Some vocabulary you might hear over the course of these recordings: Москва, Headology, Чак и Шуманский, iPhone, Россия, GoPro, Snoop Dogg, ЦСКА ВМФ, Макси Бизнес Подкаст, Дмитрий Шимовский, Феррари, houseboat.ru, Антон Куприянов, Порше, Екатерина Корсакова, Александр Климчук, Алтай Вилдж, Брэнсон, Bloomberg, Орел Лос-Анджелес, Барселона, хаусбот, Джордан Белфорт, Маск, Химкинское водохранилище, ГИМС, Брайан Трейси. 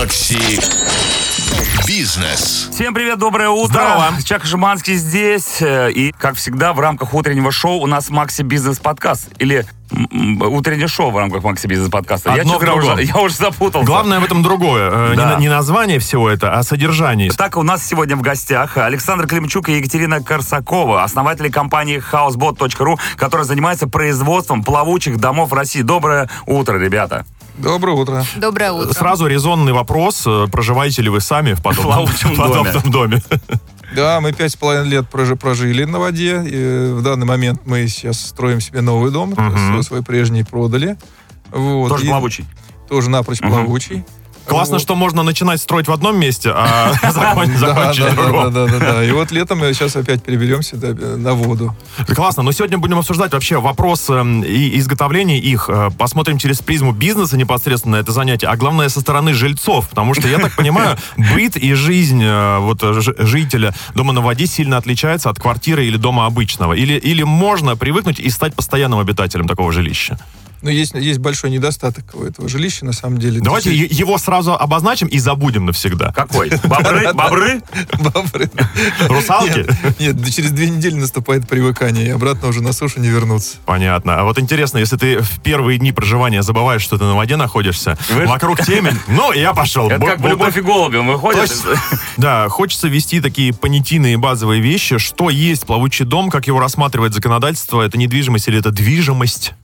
Макси Бизнес. Всем привет, доброе утро. Здорово. Чак и Шуманский здесь. И, как всегда, в рамках утреннего шоу у нас Макси Бизнес Подкаст. Или утреннее шоу в рамках Макси Бизнес Подкаста. Я уже запутался. Главное в этом другое. Да. Не название всего это, а содержание. Так, у нас сегодня в гостях Александр Климчук и Екатерина Корсакова, основатели компании houseboat.ru, которая занимается производством плавучих домов России. Доброе утро, ребята. Доброе утро. Доброе утро. Сразу резонный вопрос. Проживаете ли вы сами в подобном доме? Да, мы 5,5 лет прожили на воде. И в данный момент мы сейчас строим себе новый дом. Свой прежний продали. Тоже плавучий? Тоже напрочь плавучий. Классно, что можно начинать строить в одном месте, а закончить в другом. Да. И вот летом мы сейчас опять переберемся на воду. Классно. Но сегодня будем обсуждать вообще вопрос и изготовления их. Посмотрим через призму бизнеса непосредственно это занятие, а главное со стороны жильцов. Потому что, я так понимаю, быт и жизнь вот жителя дома на воде сильно отличается от квартиры или дома обычного. Или можно привыкнуть и стать постоянным обитателем такого жилища. Но есть большой недостаток у этого жилища, на самом деле. Давайте его сразу обозначим и забудем навсегда. Какой? Бобры? Бобры. Русалки? Нет, через 2 недели наступает привыкание, и обратно уже на сушу не вернуться. Понятно. А вот интересно, если ты в первые дни проживания забываешь, что ты на воде находишься, вокруг темень, ну, я пошел. Это как «Любовь и голуби» выходит. Да, хочется вести такие понятийные базовые вещи. Что есть плавучий дом, как его рассматривает законодательство? Это недвижимость или это движимость?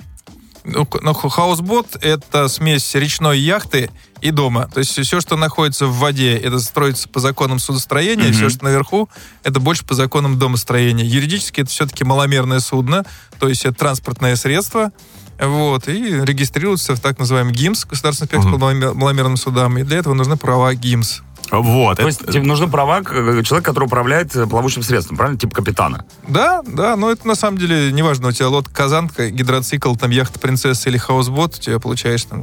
Хаусбот — это смесь речной яхты и дома. То есть все, что находится в воде, это строится по законам судостроения, все, что наверху, это больше по законам домостроения. Юридически это все-таки маломерное судно, то есть это транспортное средство, и регистрируется в так называемый ГИМС, Государственный инспекция по маломерным судам, и для этого нужны права ГИМС. То есть тебе нужны права человека, который управляет плавучим средством, правильно? Типа капитана. Да, но это на самом деле неважно. У тебя лодка «Казанка», гидроцикл, там яхта «Принцесса» или «Хаусбот», у тебя получаешь там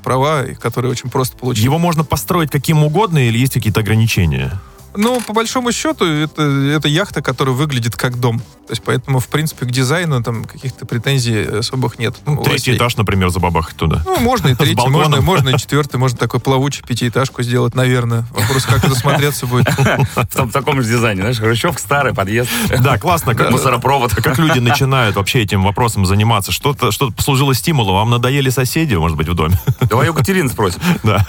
права, которые очень просто получить. Его можно построить каким угодно или есть какие-то ограничения? По большому счету, это яхта, которая выглядит как дом. То есть, поэтому, в принципе, к дизайну там каких-то претензий особых нет. 3-й этаж, например, забабахать туда. Можно и 3-й, можно и 4-й, можно такой плавучий 5-этажку сделать, наверное. Вопрос, как это смотреться будет. В таком же дизайне, знаешь, хрущевка, старый подъезд. Да, классно, как мусоропровод. Как люди начинают вообще этим вопросом заниматься? Что-то послужило стимулом. Вам надоели соседи, может быть, в доме? Давай Екатерина спросит. Да.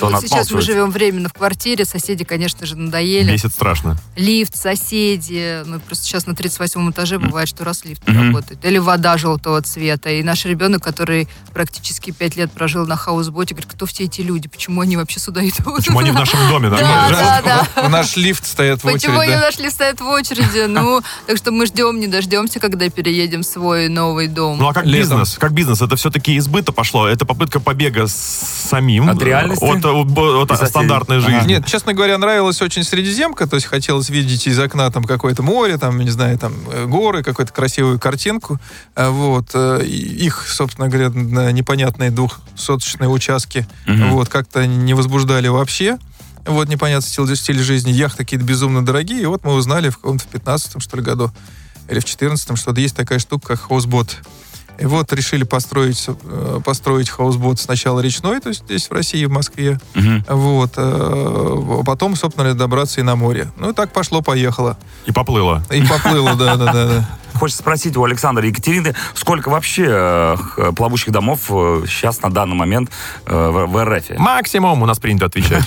Сейчас мы живем временно в квартире, соседи, конечно же, надоели. Бесит страшно. Лифт, соседи. Просто сейчас на 38 этаже бывает, что раз лифт не работает. Или вода желтого цвета. И наш ребенок, который практически 5 лет прожил на хаусботе, говорит, кто все эти люди? Почему они вообще сюда идут? Почему они в нашем доме? Да. Наш лифт стоит в очереди. Почему они наш лифт стоит в очереди? Так что мы ждем, не дождемся, когда переедем в свой новый дом. А как бизнес? Как бизнес? Это все-таки избыто пошло. Это попытка побега самим. От реальности? От стандартной жизни. Нет, честно говоря, нравилась очень Средиземка, то есть хотелось видеть из окна там какое-то море, там, не знаю, там горы, какую-то красивую картинку. Их, собственно говоря, непонятные 200-соточные участки как-то не возбуждали вообще. Непонятный стиль жизни. Яхты какие-то безумно дорогие. И мы узнали в каком-то 15-м, что ли, году или в 14-м, что есть такая штука, как хаусбот. И решили построить хаусбот сначала речной, то есть здесь в России, в Москве. Потом, собственно, добраться и на море. И так пошло-поехало. И поплыло, да. Хочется спросить у Александра и Екатерины, сколько вообще плавучих домов сейчас на данный момент в РФ? Максимум у нас принято отвечать.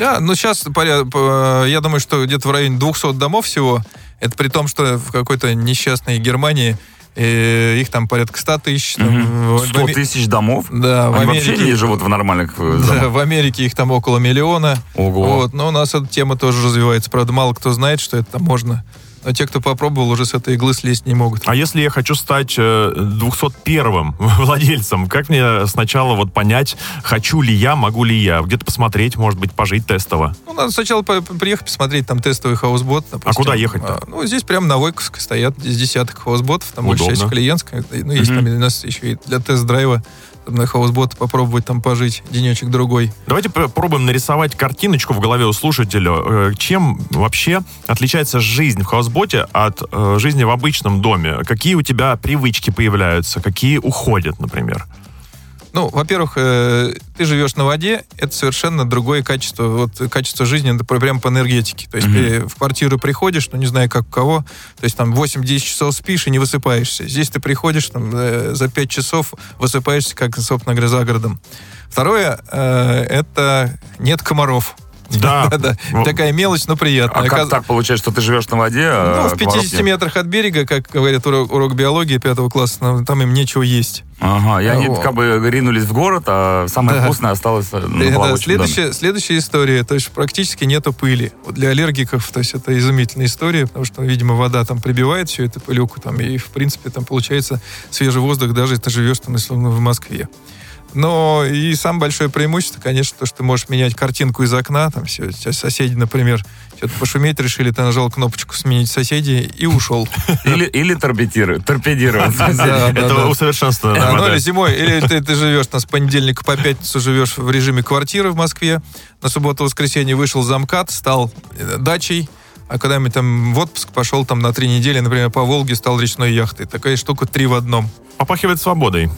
Да, сейчас, я думаю, что где-то в районе 200 домов всего. Это при том, что в какой-то несчастной Германии их там порядка 100 тысяч. 100 тысяч домов? Да. Они в Америке вообще не живут в нормальных домах? Да, в Америке их там около миллиона. Ого. Но у нас эта тема тоже развивается. Правда, мало кто знает, что это там можно. Но те, кто попробовал, уже с этой иглы слезть не могут. А если я хочу стать 201-м владельцем, как мне сначала понять, хочу ли я, могу ли я? Где-то посмотреть, может быть, пожить тестово? Надо сначала приехать посмотреть там тестовый хаусбот. Допустим. А куда ехать-то? Здесь прямо на Войковской стоят из десяток хаусботов. Там удобно. Большая часть клиентская. Есть там у нас еще и для тест-драйва на хаусбот попробовать там пожить денечек-другой. Давайте попробуем нарисовать картиночку в голове у слушателя. Чем вообще отличается жизнь в хаусботе от жизни в обычном доме? Какие у тебя привычки появляются? Какие уходят, например? Ну, во-первых, ты живешь на воде, это совершенно другое качество. Вот качество жизни, это прям по энергетике. То есть ты в квартиру приходишь, ну, не знаю, как у кого, то есть там 8-10 часов спишь и не высыпаешься. Здесь ты приходишь, там, за 5 часов высыпаешься, как, собственно говоря, за городом. Второе, это нет комаров. Да. Такая мелочь, но приятная. А как так получается, что ты живешь на воде? Ну, в 50 метрах от берега, как говорят, урок биологии 5 класса, там им нечего есть. Ага, и они как бы ринулись в город, а самое вкусное осталось на плавучем доме. Следующая история, то есть практически нету пыли. Для аллергиков, то есть это изумительная история, потому что, видимо, вода там прибивает всю эту пылюку, там, и, в принципе, там получается свежий воздух, даже если ты живешь там, условно, в Москве. Но и самое большое преимущество, конечно, то, что ты можешь менять картинку из окна. Там все, соседи, например, что-то пошуметь решили, ты нажал кнопочку «Сменить соседей» и ушел. Или торпедировать. Это усовершенствование. Ну или зимой, или ты живешь с понедельника по пятницу живешь в режиме квартиры в Москве, на субботу-воскресенье вышел за МКАД, стал дачей, а когда мы там в отпуск пошел там на 3 недели, например, по Волге, стал речной яхтой. Такая штука 3 в 1. Попахивает свободой.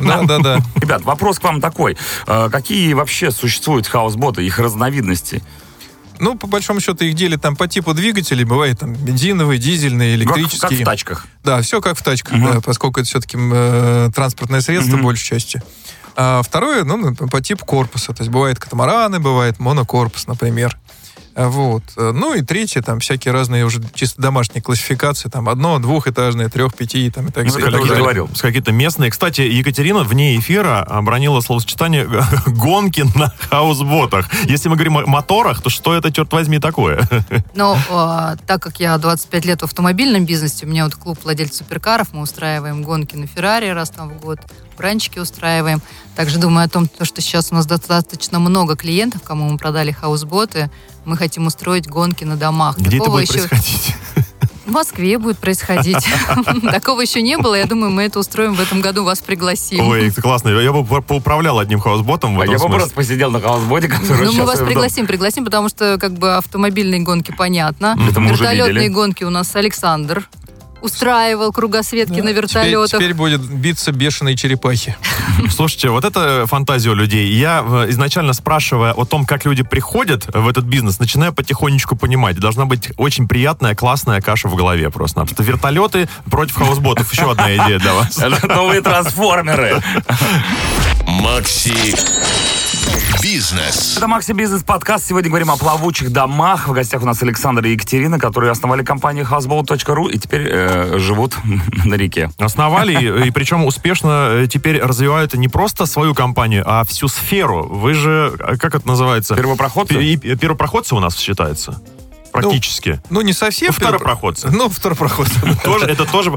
Да. Ребят, вопрос к вам такой. Какие вообще существуют хаусботы, их разновидности? Ну, по большому счету, их делят там по типу двигателей. Бывает там бензиновые, дизельные, электрические. Как в тачках. Да, все как в тачках, да, поскольку это все-таки транспортное средство, большей части. А второе, ну, по типу корпуса. То есть бывают катамараны, бывает монокорпус, например. Вот. Ну и третье, там всякие разные уже чисто домашние классификации, там одно-, двухэтажные, трех-, пяти, там и так далее. Какие-то местные. Кстати, Екатерина вне эфира обронила словосочетание «гонки на хаусботах». Если мы говорим о моторах, то что это, черт возьми, такое? Ну, так как я 25 лет в автомобильном бизнесе, у меня вот клуб владельцев суперкаров, мы устраиваем гонки на Феррари раз там в год, бранчики устраиваем. Также думаю о том, что сейчас у нас достаточно много клиентов, кому мы продали хаусботы. Мы хотим устроить гонки на домах. Где это будет происходить? В Москве будет происходить. Такого еще не было. Я думаю, мы это устроим в этом году. Вас пригласим. Ой, это классно. Я бы поуправлял одним хаусботом. Я бы просто посидел на хаусботе, который... Ну, мы вас пригласим, потому что как бы автомобильные гонки, понятно. Вертолетные гонки у нас Александр устраивал, кругосветки на вертолетах. Теперь будет биться бешеные черепахи. Слушайте, вот это фантазия у людей. Я, изначально спрашивая о том, как люди приходят в этот бизнес, начинаю потихонечку понимать. Должна быть очень приятная, классная каша в голове просто. Вертолеты против хаусботов. Еще одна идея для вас. Новые трансформеры. Макси Бизнес. Это Макси Бизнес Подкаст. Сегодня говорим о плавучих домах. В гостях у нас Александр и Екатерина, которые основали компанию houseboat.ru и теперь живут на реке. Основали, и причем успешно теперь развивают не просто свою компанию, а всю сферу. Вы же, как это называется? Первопроходцы? Первопроходцы у нас считается. Практически. Ну, не совсем. Второпроходцы. Ну, второпроходцы. Это тоже...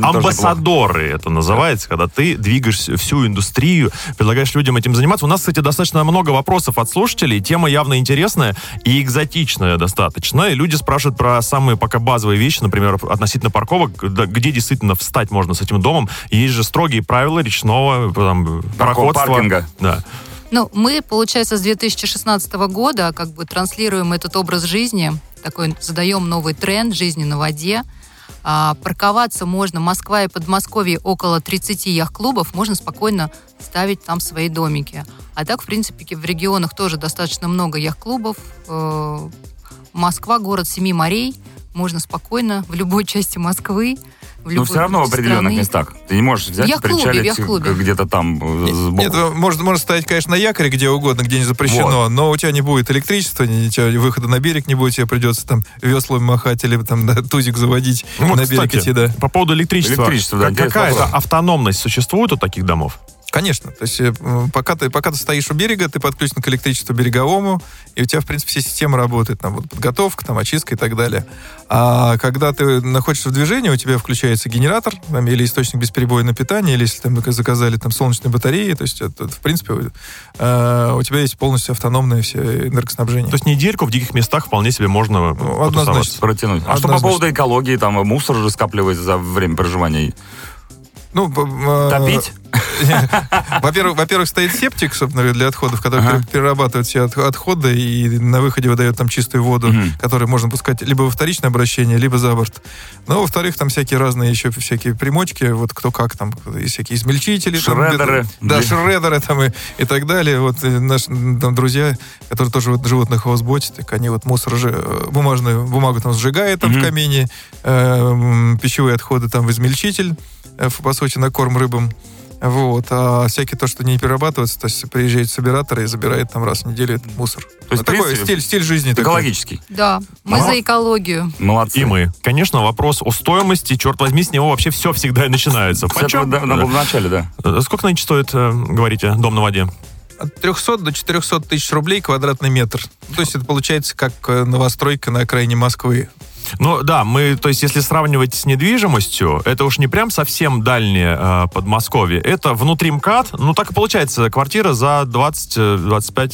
Амбассадоры это называется, когда ты двигаешь всю индустрию, предлагаешь людям этим заниматься. У нас, кстати, достаточно много вопросов от слушателей. Тема явно интересная и экзотичная достаточно. И люди спрашивают про самые пока базовые вещи, например, относительно парковок, где действительно встать можно с этим домом. Есть же строгие правила речного пароходства. Паркинга. Да. Ну, мы, получается, с 2016 года как бы транслируем этот образ жизни, такой задаем новый тренд жизни на воде. Парковаться можно, Москва и Подмосковье, около 30 яхт-клубов, можно спокойно ставить там свои домики. А так, в принципе, в регионах тоже достаточно много яхт-клубов. Москва, город 7 морей, можно спокойно в любой части Москвы. Но все равно в определенных местах. Ты не можешь взять и причалить где-то там сбоку. Нет, можно стоять, конечно, на якоре где угодно, где не запрещено, вот. Но у тебя не будет электричества, у тебя выхода на берег не будет, тебе придется там веслами махать или там, да, тузик заводить, ну, на берег идти. Да. По поводу электричества да, какая-то автономность существует у таких домов? Конечно. То есть пока ты стоишь у берега, ты подключен к электричеству береговому, и у тебя, в принципе, вся система работает. Там, вот, подготовка, там, очистка и так далее. А когда ты находишься в движении, у тебя включается генератор там, или источник бесперебойного питания, или если там заказали там, солнечные батареи, то есть, это, в принципе, у тебя есть полностью автономное все энергоснабжение. То есть недельку в диких местах вполне себе можно протянуть. А что по поводу экологии, там мусор же скапливается за время проживания? Ну, топить? Во-первых, стоит септик, собственно, для отходов, который перерабатывает все отходы и на выходе выдает там чистую воду, которую можно пускать либо во вторичное обращение, либо за борт. Ну, во-вторых, там всякие разные еще всякие примочки, вот кто как там, и всякие измельчители. Шредеры. Там, да, шредеры там и так далее. Вот наши там друзья, которые тоже вот живут на houseboat, так они вот мусор, бумагу там сжигают там в камине, пищевые отходы там в измельчитель, по сути, на корм рыбам. Вот, а всякие то, что не перерабатывается, то есть приезжает собиратор и забирает там раз в неделю этот мусор. То есть, такой стиль жизни. Экологический. Такой. Да, мы за экологию. Молодцы. И мы. Конечно, вопрос о стоимости, черт возьми, с него вообще все всегда и начинается. Почем? Да, в начале, да. Сколько нынче стоит, говорите, дом на воде? От 300 до 400 тысяч рублей квадратный метр. То есть это получается как новостройка на окраине Москвы. Ну да, то есть если сравнивать с недвижимостью, это уж не прям совсем дальнее Подмосковье, это внутри МКАД, ну так и получается, квартира за 20-25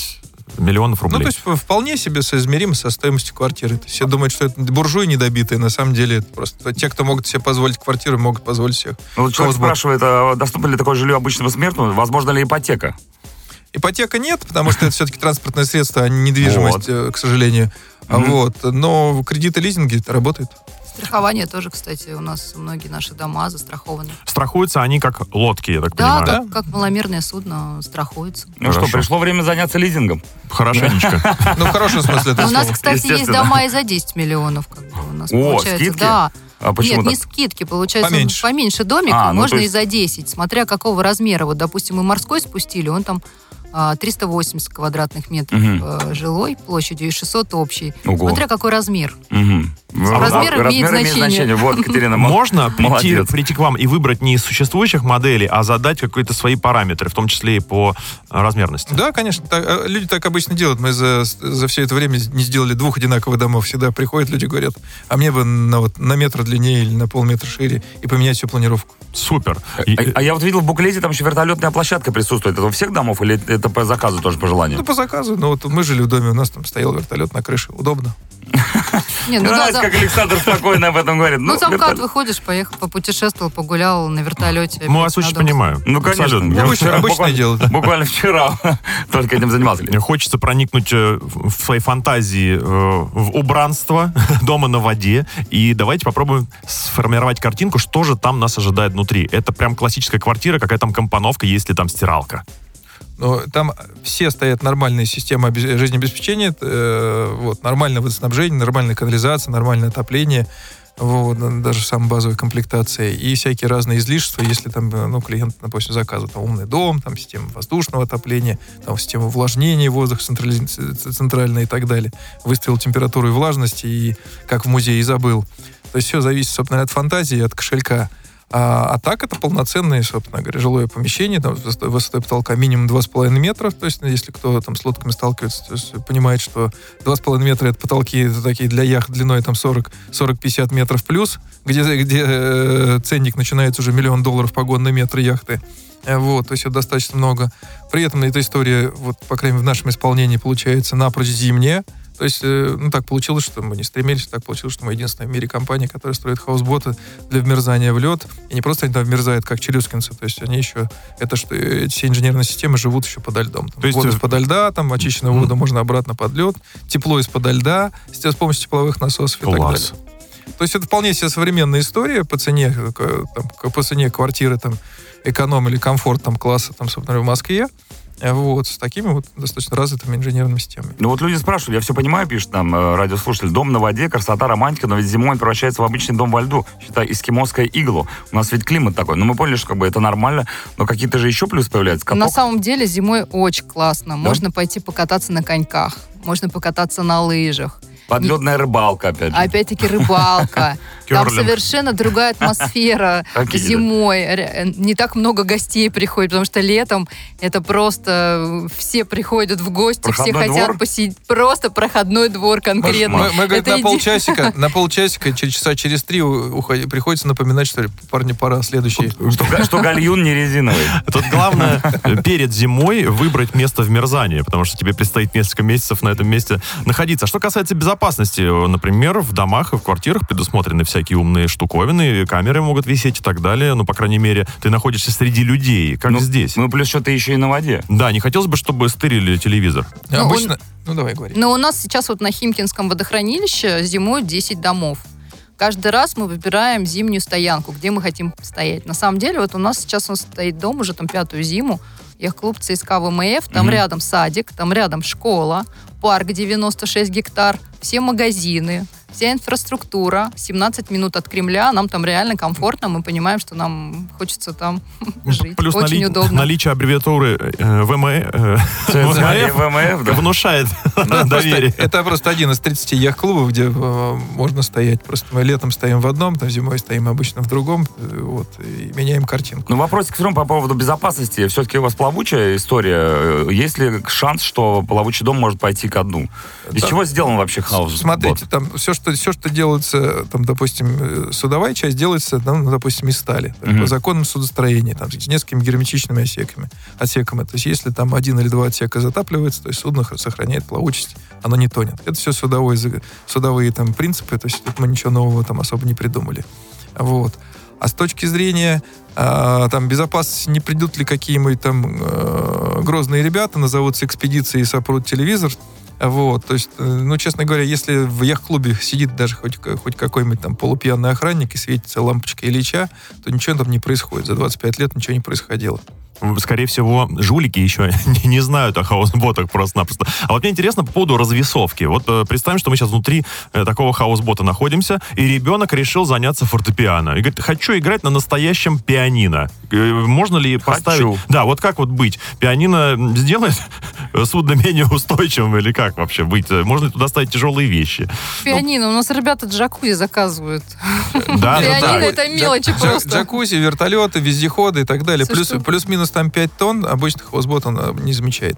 миллионов рублей. Ну то есть вполне себе соизмеримо со стоимостью квартиры. То есть все думают, что это буржуи недобитые, на самом деле это просто те, кто могут себе позволить квартиру, могут позволить себе. Ну, человек спрашивает, а доступно ли такое жилье обычному смертному, возможно ли ипотека? Ипотека нет, потому что это все-таки транспортное средство, а не недвижимость, к сожалению. Вот. Но кредиты, лизинги работают. Страхование тоже, кстати, у нас многие наши дома застрахованы. Страхуются они как лодки, я так понимаю. Да, как маломерное судно страхуется. Ну хорошо. Что, пришло время заняться лизингом? Хорошенечко. Ну, в хорошем смысле это слово. У нас, кстати, есть дома и за 10 миллионов. О, скидки? Да. А почему Нет, так? Не скидки, получается, поменьше домика, можно и за 10, смотря какого размера. Вот, допустим, мы морской спустили, он там 380 квадратных метров жилой площадью и 600 общей. Ого. Смотря какой размер. Размер имеет значение. Вот, Екатерина, можно прийти к вам и выбрать не из существующих моделей, а задать какие-то свои параметры, в том числе и по размерности? Да, конечно. Так, люди так обычно делают. Мы за все это время не сделали двух одинаковых домов. Всегда приходят люди, говорят, а мне бы на метр длиннее или на полметра шире и поменять всю планировку. Супер. А я вот видел в буклете, там еще вертолетная площадка присутствует. Это у всех домов или это по заказу тоже, по желанию? Ну, по заказу. Ну, вот мы жили в доме, у нас там стоял вертолет на крыше. Удобно. Нравится, как Александр спокойно об этом говорит. Ну, сам как выходишь, поехал, попутешествовал, погулял на вертолете. Мы вас очень понимаем. Ну, конечно. Обычное дело. Буквально вчера только этим занимался. Хочется проникнуть в свои фантазии в убранство дома на воде. И давайте попробуем сформировать картинку, что же там нас ожидает внутри. Это прям классическая квартира, какая там компоновка, есть ли там стиралка. Но там все стоят нормальные системы жизнеобеспечения, вот, нормальное водоснабжение, нормальная канализация, нормальное отопление, вот, даже самая базовая комплектация и всякие разные излишества, если там, ну, клиент, допустим, заказывает умный дом, там система воздушного отопления, там система увлажнения воздуха центральная и так далее. Выставил температуру и влажность, и как в музее и забыл. То есть все зависит, собственно, от фантазии, от кошелька. А так это полноценное, собственно говоря, жилое помещение, там, высотой потолка минимум 2,5 метра, то есть если кто там с лодками сталкивается, то есть, понимает, что 2,5 метра это потолки такие для яхт длиной там 40-50 метров плюс, где ценник начинается уже $1 миллион погонный метр яхты. Вот, то есть это достаточно много. При этом эта история, вот, по крайней мере, в нашем исполнении получается напрочь зимняя. То есть, ну, так получилось, что мы не стремились, так получилось, что мы единственная в мире компания, которая строит хаусботы для вмерзания в лед. И не просто они там вмерзают, как челюскинцы, то есть они еще, эти все инженерные системы живут еще подо льдом. Там, то есть воду из-подо льда, там очищенную воду можно обратно под лед, тепло из-подо льда, с помощью тепловых насосов и так далее. То есть это вполне себе современная история по цене квартиры, там, эконом или комфорт там, класса, там, собственно, в Москве. Вот, с такими вот достаточно развитыми инженерными системами. Ну вот люди спрашивают, я все понимаю, пишет нам радиослушатель, дом на воде, красота, романтика, но ведь зимой он превращается в обычный дом во льду, считай, эскимосское иглу. У нас ведь климат такой. Ну мы поняли, что как бы это нормально, но какие-то же еще плюсы появляются. Каток. На самом деле зимой очень классно. Да? Можно пойти покататься на коньках, можно покататься на лыжах. Подледная рыбалка, опять же. Опять-таки рыбалка. Там совершенно другая атмосфера зимой. Не так много гостей приходит, потому что летом это просто все приходят в гости, все хотят посидеть. Просто проходной двор конкретно. Мы говорим, на полчасика, часа через 3 приходится напоминать, что, парни, пора следующий. Что гальюн не резиновый. Тут главное перед зимой выбрать место вмерзания, потому что тебе предстоит несколько месяцев на этом месте находиться. Что касается безопасности, безопасности. Например, в домах и в квартирах предусмотрены всякие умные штуковины, камеры могут висеть и так далее. Ну, по крайней мере, ты находишься среди людей, как здесь. Ну, плюс что ты еще и на воде. Да, не хотелось бы, чтобы стырили телевизор. Обычно... Ну, давай говори. Но у нас сейчас вот на Химкинском водохранилище зимой 10 домов. Каждый раз мы выбираем зимнюю стоянку, где мы хотим стоять. На самом деле, вот у нас сейчас он стоит дом уже там пятую зиму. Яхт-клуб ЦСКА ВМФ, там рядом садик, там рядом школа, парк 96 гектар, все магазины, вся инфраструктура, 17 минут от Кремля, нам там реально комфортно, мы понимаем, что нам хочется там жить. Плюс очень удобно. Наличие аббревиатуры ВМФ внушает доверие. Это просто один из 30 яхт-клубов, где можно стоять. Просто мы летом стоим в одном, зимой стоим обычно в другом, и меняем картинку. Ну, вопросик все равно по поводу безопасности. Все-таки у вас плавучая история. Есть ли шанс, что плавучий дом может пойти ко дну? Из чего сделан вообще хаус? Смотрите, там все, что делается, там, допустим, судовая часть делается, там, допустим, из стали. По законам судостроения, там, с несколькими герметичными отсеками. То есть, если там один или два отсека затапливается, то есть судно сохраняет плавучесть, оно не тонет. Это все судовые там, принципы, то есть тут мы ничего нового там особо не придумали. Вот. А с точки зрения там, безопасности, не придут ли какие-нибудь там грозные ребята, назовутся экспедицией и сопрут телевизор. Вот, то есть, ну, честно говоря, если в яхт-клубе сидит даже хоть какой-нибудь там полупьяный охранник и светится лампочка Ильича, то ничего там не происходит. За 25 лет ничего не происходило. Скорее всего, жулики еще не знают о хаусботах просто-напросто. А вот мне интересно по поводу развесовки. Вот представим, что мы сейчас внутри такого хаусбота находимся, и ребенок решил заняться фортепиано. И говорит, хочу играть на настоящем пианино. Можно ли поставить... Хочу. Да, вот как вот быть? Пианино сделает судно менее устойчивым или как вообще быть? Можно ли туда ставить тяжелые вещи? Пианино. Ну... У нас ребята джакузи заказывают. Да, пианино — это мелочи просто. Джакузи, вертолеты, вездеходы и так далее. Плюс-минус там 5 тонн, обычно хаусбот он не замечает.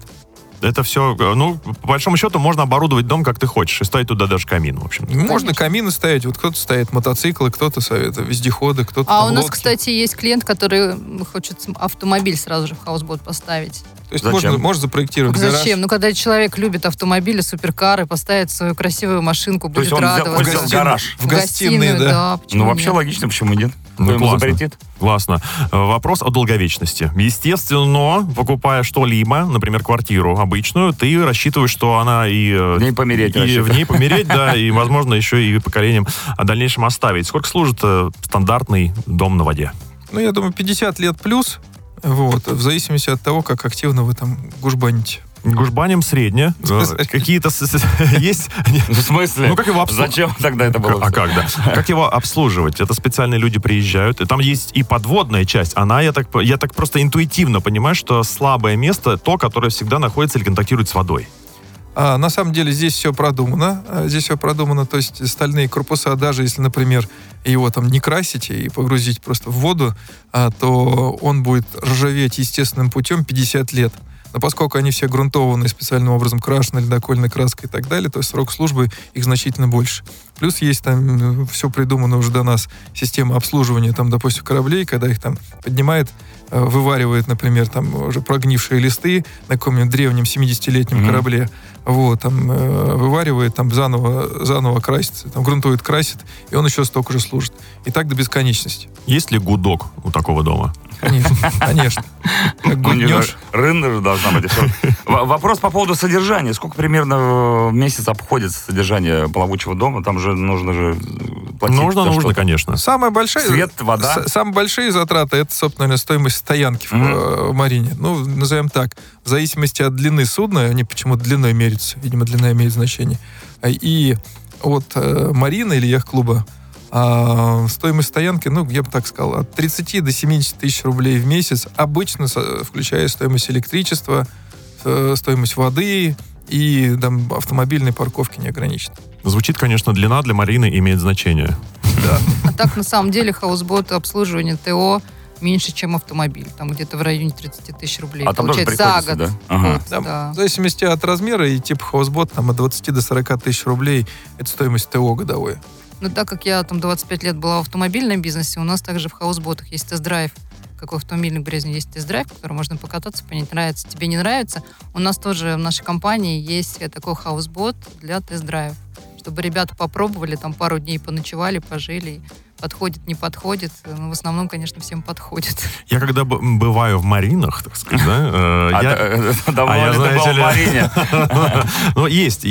Это все, ну, по большому счету, можно оборудовать дом, как ты хочешь, и ставить туда даже камин, в общем. Можно камины ставить, вот кто-то ставит мотоциклы, кто-то ставит вездеходы, кто-то... А у нас, кстати, есть клиент, который хочет автомобиль сразу же в хаусбот поставить. То есть можно запроектировать гараж. Зачем? Ну, когда человек любит автомобили, суперкары, поставит свою красивую машинку, будет радоваться. То есть он в гараж? В гостиную, да. Ну, вообще логично, почему нет? Ну, классно. Вопрос о долговечности. Естественно, покупая что-либо, например, квартиру обычную, ты рассчитываешь, что она и... В ней помереть, да, и, возможно, еще и поколениям о дальнейшем оставить. Сколько служит стандартный дом на воде? Ну, я думаю, 50 лет плюс. Вот, в зависимости от того, как активно вы там гужбаните. Гужбаним средне. Какие-то есть... В смысле? Ну, как его зачем тогда это было? А как, да? Как его обслуживать? Это специальные люди приезжают. И там есть и подводная часть. Она, я так просто интуитивно понимаю, что слабое место, то, которое всегда находится или контактирует с водой. На самом деле здесь все продумано. То есть стальные корпуса, даже если, например, его там не красить и погрузить просто в воду, то он будет ржаветь естественным путем 50 лет. Но поскольку они все грунтованы, специальным образом крашены ледокольной краской и так далее, то срок службы их значительно больше. Плюс есть там все придумано уже до нас, система обслуживания, там, допустим, кораблей, когда их там поднимает, вываривает, например, там уже прогнившие листы на каком-нибудь древнем 70-летнем корабле, вот, там, вываривает, там, заново красит, там, грунтует, красит, и он еще столько же служит. И так до бесконечности. Есть ли гудок у такого дома? Конечно. Рынок должна быть. Вопрос по поводу содержания. Сколько примерно в месяц обходится содержание плавучего дома? Там же нужно же платить. Нужно, конечно. Самая большая... Свет, вода. Самые большие затраты — это, собственно, стоимость стоянки в марине. Ну, назовем так. В зависимости от длины судна, они почему-то длиной мерятся. Видимо, длина имеет значение. И от марины или яхт-клуба стоимость стоянки, ну, я бы так сказал, от 30 до 70 тысяч рублей в месяц, обычно включая стоимость электричества, стоимость воды и там автомобильной парковки не ограничена. Звучит, конечно, длина для марины имеет значение. Да. А так, на самом деле, хаусбот, обслуживание ТО меньше, чем автомобиль. Там где-то в районе 30 тысяч рублей. А получается за год. Да? Ага. Там, да. В зависимости от размера и типа хаусбот, там от 20 до 40 тысяч рублей это стоимость ТО годовой. Но так как я там 25 лет была в автомобильном бизнесе, у нас также в хаусботах есть тест-драйв. Как у автомобильных брезин есть тест-драйв, который можно покататься, понять, нравится, тебе не нравится. У нас тоже в нашей компании есть такой хаусбот для тест-драйва. чтобы ребята попробовали, там пару дней поночевали, пожили. Подходит, не подходит. Но в основном, конечно, всем подходит. Я когда бываю в маринах, так сказать, да... Давно ли ты был в марине? Ну, есть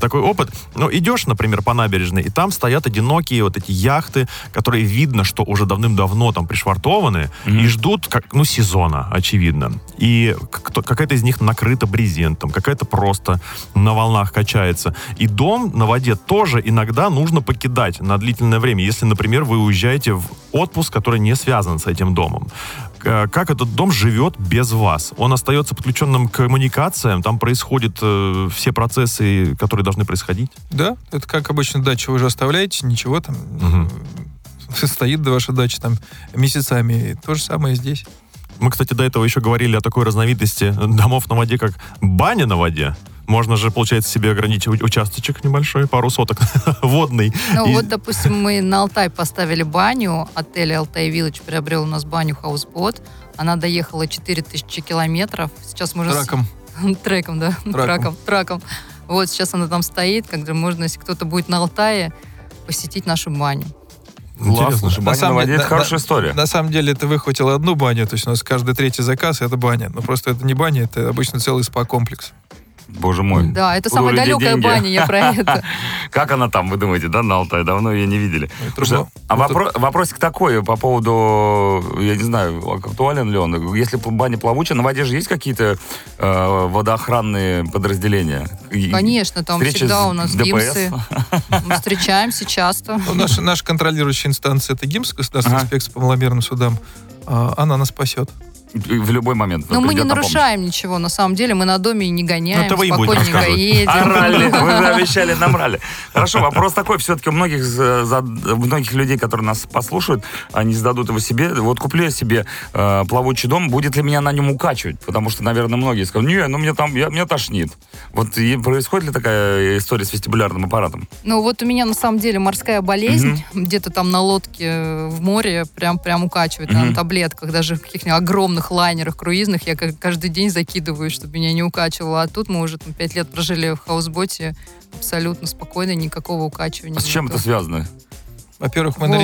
такой опыт. Ну, идешь, например, по набережной, и там стоят одинокие вот эти яхты, которые видно, что уже давным-давно там пришвартованы, и ждут, ну, сезона, очевидно. И какая-то из них накрыта брезентом, какая-то просто на волнах качается. И дом на воде тоже иногда нужно покидать на длительное время. Если, например, вы уезжаете в отпуск, который не связан с этим домом. Как этот дом живет без вас? Он остается подключенным к коммуникациям? Там происходят все процессы, которые должны происходить? Да, это как обычно дача. Вы же оставляете, ничего там. Угу. Стоит ваша дача там месяцами. И то же самое здесь. Мы, кстати, до этого еще говорили о такой разновидности домов на воде, как баня на воде. Можно же, получается, себе ограничить участочек небольшой, пару соток водный. Ну вот, допустим, мы на Алтай поставили баню. Отель «Алтай Вилдж» приобрел у нас баню «Houseboat». Она доехала 4000 километров. Сейчас можно... Траком. Треком, да. Траком. Вот, сейчас она там стоит, когда можно, если кто-то будет на Алтае, посетить нашу баню. Классно. Баня на воде — это хорошая история. На самом деле, это выхватило одну баню. То есть у нас каждый третий заказ — это баня. Но просто это не баня, это обычно целый спа-комплекс. Боже мой. Да, это самая далекая баня, я про это. Как она там, вы думаете, да, на Алтае? Давно ее не видели. А вопросик такой по поводу, я не знаю, актуален ли он. Если баня плавучая, на воде же есть какие-то водоохранные подразделения? Конечно, там всегда у нас ГИМСы. Мы встречаемся часто. Наша контролирующая инстанция — это ГИМС, Государственная инспекция по маломерным судам. Она нас спасет. В любой момент. Но мы не нарушаем ничего, на самом деле. Мы на доме не гоняем, спокойненько едем. Орали, вы же обещали, нам рали. Хорошо, вопрос такой. Все-таки у многих людей, которые нас послушают, они зададут его себе. Вот куплю я себе плавучий дом, будет ли меня на нем укачивать? Потому что, наверное, многие скажут, не, ну меня тошнит. Вот и происходит ли такая история с вестибулярным аппаратом? Ну вот у меня, на самом деле, морская болезнь. Где-то там на лодке в море прям укачивает. На таблетках, даже в каких-нибудь огромных лайнерах круизных я каждый день закидываю, чтобы меня не укачивало. А тут мы уже 5 лет прожили в хаусботе абсолютно спокойно, никакого укачивания. А с чем это связано? Во-первых, мы на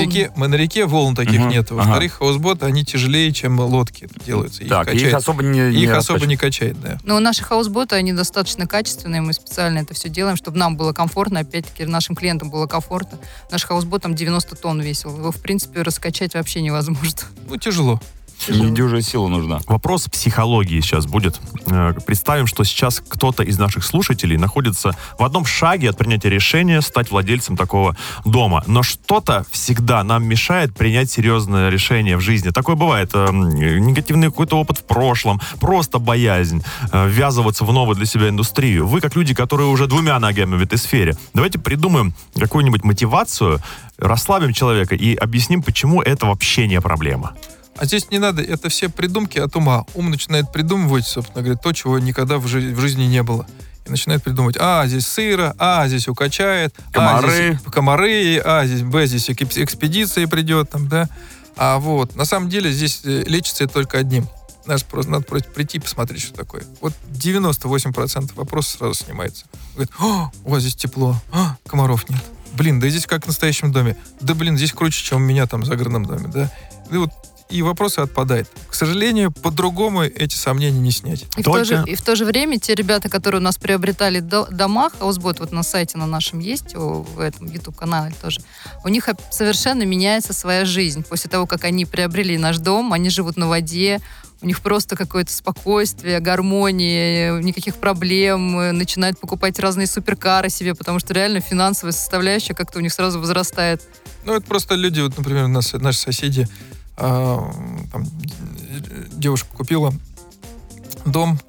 реке волн таких нет. Во-вторых, хаусботы, они тяжелее, чем лодки делаются. Их особо не качает, да. Но наши хаусботы, они достаточно качественные, мы специально это все делаем, чтобы нам было комфортно, опять-таки нашим клиентам было комфортно. Наш хаусбот там 90 тонн весил. Его, в принципе, раскачать вообще невозможно. Ну, тяжело. Недюжая сила нужна. Вопрос психологии сейчас будет. Представим, что сейчас кто-то из наших слушателей находится в одном шаге от принятия решения стать владельцем такого дома. Но что-то всегда нам мешает принять серьезное решение в жизни. Такое бывает. Негативный какой-то опыт в прошлом, просто боязнь ввязываться в новую для себя индустрию. Вы, как люди, которые уже двумя ногами в этой сфере, давайте придумаем какую-нибудь мотивацию, расслабим человека и объясним, почему это вообще не проблема. А здесь не надо, это все придумки от ума. Ум начинает придумывать, собственно говоря, то, чего никогда в жизни не было. И начинает придумывать, здесь сыро, здесь укачает, здесь комары, здесь экспедиция придет, там, да. А вот, на самом деле, здесь лечится это только одним. Надо просто прийти и посмотреть, что такое. Вот 98% вопросов сразу снимается. Говорит, у вас здесь тепло, комаров нет. Блин, да здесь как в настоящем доме. Да, блин, здесь круче, чем у меня там в загородном доме, да. И вот и вопросы отпадают. К сожалению, по-другому эти сомнения не снять. И в то же время те ребята, которые у нас приобретали дома, хаусбот вот на сайте на нашем есть, в этом YouTube-канале тоже, у них совершенно меняется своя жизнь. После того, как они приобрели наш дом, они живут на воде, у них просто какое-то спокойствие, гармония, никаких проблем, начинают покупать разные суперкары себе, потому что реально финансовая составляющая как-то у них сразу возрастает. Ну, это просто люди, вот, например, наши соседи, там, девушка купила дом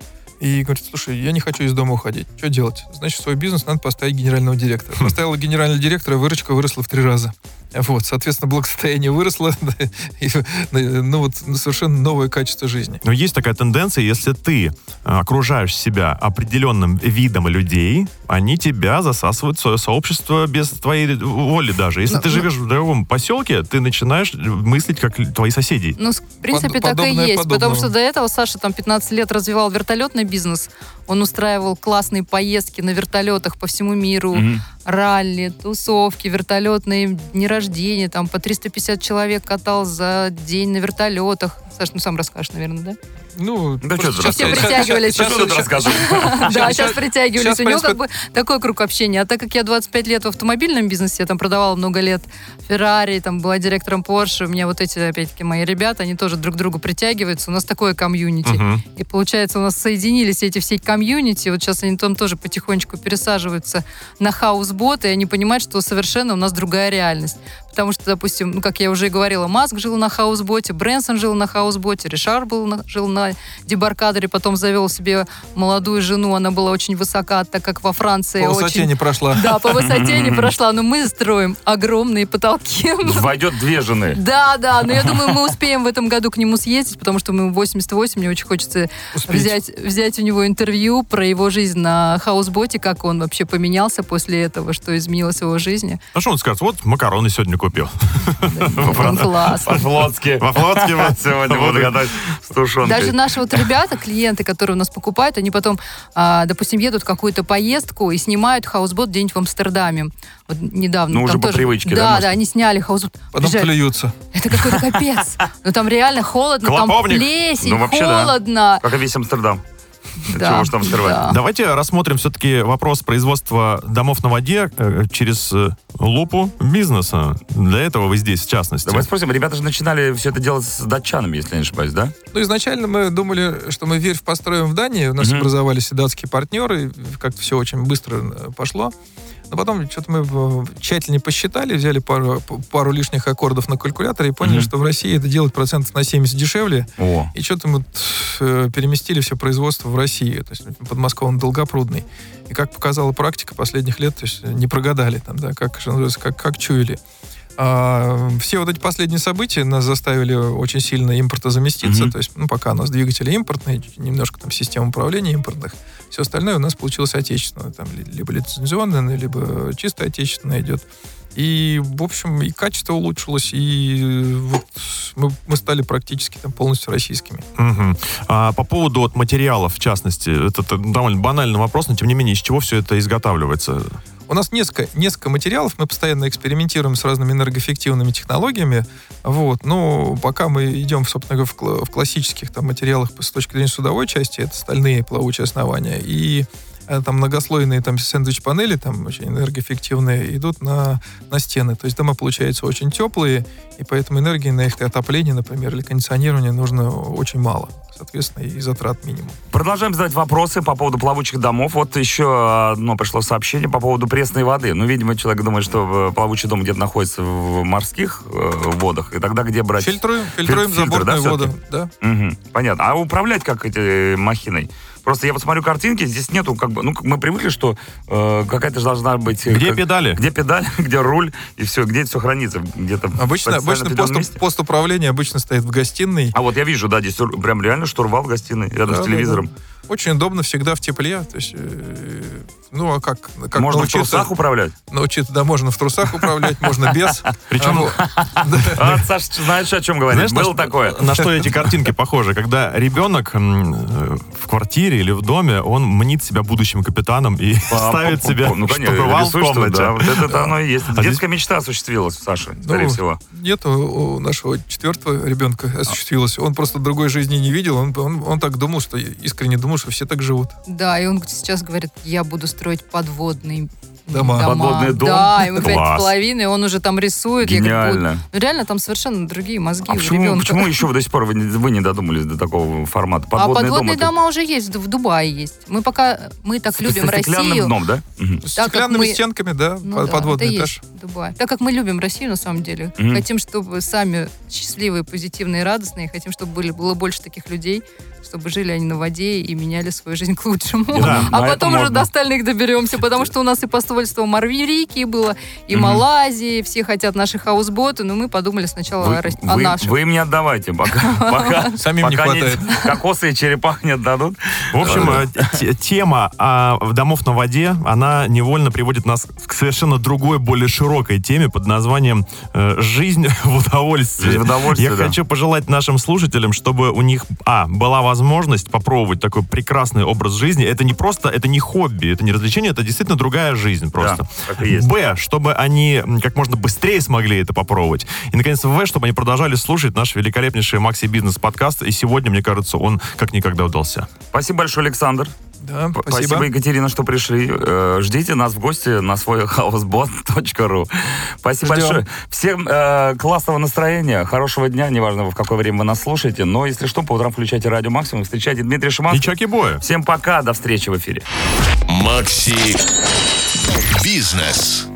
и говорит, слушай, я не хочу из дома уходить. Что делать? Значит, свой бизнес надо поставить генерального директора. Поставила генерального директора, выручка выросла в 3 раза. Вот, соответственно, благосостояние выросло, и, ну вот, совершенно новое качество жизни. Но есть такая тенденция, если ты окружаешь себя определенным видом людей, они тебя засасывают в свое сообщество без твоей воли даже. Если ты живешь в другом поселке, ты начинаешь мыслить, как твои соседи. Ну, в принципе, так и есть, потому что до этого Саша там 15 лет развивал вертолетный бизнес, он устраивал классные поездки на вертолетах по всему миру, ралли, тусовки, вертолетные дни рождения, там по 350 человек катал за день на вертолетах. Саш, ну сам расскажешь, наверное, да? Ну, да что тут все притягивались. Сейчас притягивались. У него как бы такой круг общения. А так как я 25 лет в автомобильном бизнесе, я там продавала много лет Феррари, там была директором Порше, у меня вот эти, опять-таки, мои ребята, они тоже друг к другу притягиваются. У нас такое комьюнити. И получается, у нас соединились эти все комьюнити. Вот сейчас они там тоже потихонечку пересаживаются на хаусбот, и они понимают, что совершенно у нас другая реальность. Потому что, допустим, ну, как я уже и говорила, Маск жил на хаусботе, Брэнсон жил на хаусботе, Ришар жил на дебаркадере, потом завел себе молодую жену, она была очень высока, так как во Франции по высоте не прошла. Да, по высоте не прошла, но мы строим огромные потолки. Войдет две жены. Да, но я думаю, мы успеем в этом году к нему съездить, потому что мы 88, мне очень хочется взять у него интервью про его жизнь на хаусботе, как он вообще поменялся после этого, что изменилось в его жизни. А что он скажет? Вот макароны сегодня купил. Класс. По-флотски. По-флотски вот сегодня буду гадать с тушенкой. Даже наши вот ребята, клиенты, которые у нас покупают, они потом, допустим, едут в какую-то поездку и снимают хаусбот где-нибудь в Амстердаме. Вот недавно. Ну, уже по привычке, да? Да, они сняли хаусбот. Потом плюются. Это какой-то капец. Ну, там реально холодно, там плесень, холодно. Как и весь Амстердам. Да, чего ж там скрывать? Да. Давайте рассмотрим все-таки вопрос производства домов на воде через лупу бизнеса. Для этого вы здесь, в частности. Давай спросим, ребята же начинали все это делать с датчанами, если я не ошибаюсь, да? Ну, изначально мы думали, что мы верфь построим в Дании, у нас образовались и датские партнеры, и как-то все очень быстро пошло. Но потом что-то мы тщательнее посчитали, взяли пару лишних аккордов на калькуляторе и поняли, что в России это делать 70% дешевле. О. И что-то мы переместили все производство в Россию, то есть подмосковный Долгопрудный. И как показала практика последних лет, то есть не прогадали там, да, как чуяли. Все вот эти последние события нас заставили очень сильно импортозаместиться. То есть, пока у нас двигатели импортные, немножко там система управления импортных, все остальное у нас получилось отечественное. Там либо лицензионное, либо чисто отечественное идет. И, в общем, и качество улучшилось, и вот мы стали практически там полностью российскими. А по поводу от материалов, в частности, это довольно банальный вопрос, но, тем не менее, из чего все это изготавливается? У нас несколько материалов, мы постоянно экспериментируем с разными энергоэффективными технологиями, вот, но пока мы идем, собственно говоря, в классических там материалах с точки зрения судовой части, это стальные плавучие основания, и там многослойные там сэндвич-панели, там очень энергоэффективные, идут на стены. То есть дома получаются очень теплые, и поэтому энергии на их отопление, например, или кондиционирование нужно очень мало. Соответственно, и затрат минимум. Продолжаем задать вопросы по поводу плавучих домов. Вот еще одно пришло сообщение по поводу пресной воды. Ну, видимо, человек думает, что плавучий дом где-то находится в морских водах, и тогда где брать? Фильтруем заборную воду. Да? Понятно. А управлять как этой махиной? Просто я вот смотрю картинки, здесь нету как бы... Ну, мы привыкли, что какая-то же должна быть... Где педали, где руль, и все, где это все хранится. Где-то обычно пост управления обычно стоит в гостиной. А вот я вижу, да, здесь прям реально штурвал в гостиной рядом с телевизором. Да. Очень удобно, всегда в тепле. То есть, ну, а как можно научиться, в трусах управлять? Научиться, да, можно в трусах управлять, можно без. Причем... Саша, знаешь, о чем говорит? Было такое. На что эти картинки похожи? Когда ребенок в квартире или в доме, он мнит себя будущим капитаном и ставит себя штурвал в комнате. Вот это оно и есть. Детская мечта осуществилась, Саша, скорее всего. Нет, у нашего четвертого ребенка осуществилась. Он просто другой жизни не видел. Он так думал, что искренне думал, что все так живут. Да, и он сейчас говорит, я буду строить подводный дома. Подводный дом? Да, ему 5,5, он уже там рисует. Гениально. Реально, там совершенно другие мозги у ребенка. Почему еще до сих пор вы не додумались до такого формата? Подводные дома уже есть, в Дубае есть. Мы так любим Россию. С стеклянным дном, да? С стеклянными стенками, да, подводный этаж. Дубай. Так как мы любим Россию, на самом деле, хотим, чтобы сами счастливые, позитивные, радостные, хотим, чтобы было больше таких людей, чтобы жили они на воде и меняли свою жизнь к лучшему. Да, а потом уже до остальных доберемся, потому что у нас и посольство Маврикии было, и Малайзии, все хотят наши хаусботы, но мы подумали сначала о наших. Вы им не отдавайте, пока самим не хватает. Кокосы и черепах не отдадут. В общем, тема домов на воде, она невольно приводит нас к совершенно другой, более широкой теме под названием «Жизнь в удовольствии». Я хочу пожелать нашим слушателям, чтобы у них, была возможность попробовать такой прекрасный образ жизни. Это не хобби, это не развлечение, это действительно другая жизнь. просто. Да, так и есть. Б, чтобы они как можно быстрее смогли это попробовать. И, наконец, В, чтобы они продолжали слушать наш великолепнейший Макси Бизнес подкаст. И сегодня, мне кажется, он как никогда удался. Спасибо большое, Александр. Да, спасибо, Екатерина, что пришли. Ждите нас в гости на свой houseboat.ru. Спасибо большое. Всем классного настроения, хорошего дня, неважно, в какое время вы нас слушаете. Но, если что, по утрам включайте радио «Максимум». Встречайте Дмитрия Шимовского. И Чак и Боя. Всем пока, до встречи в эфире. Макси Бизнес.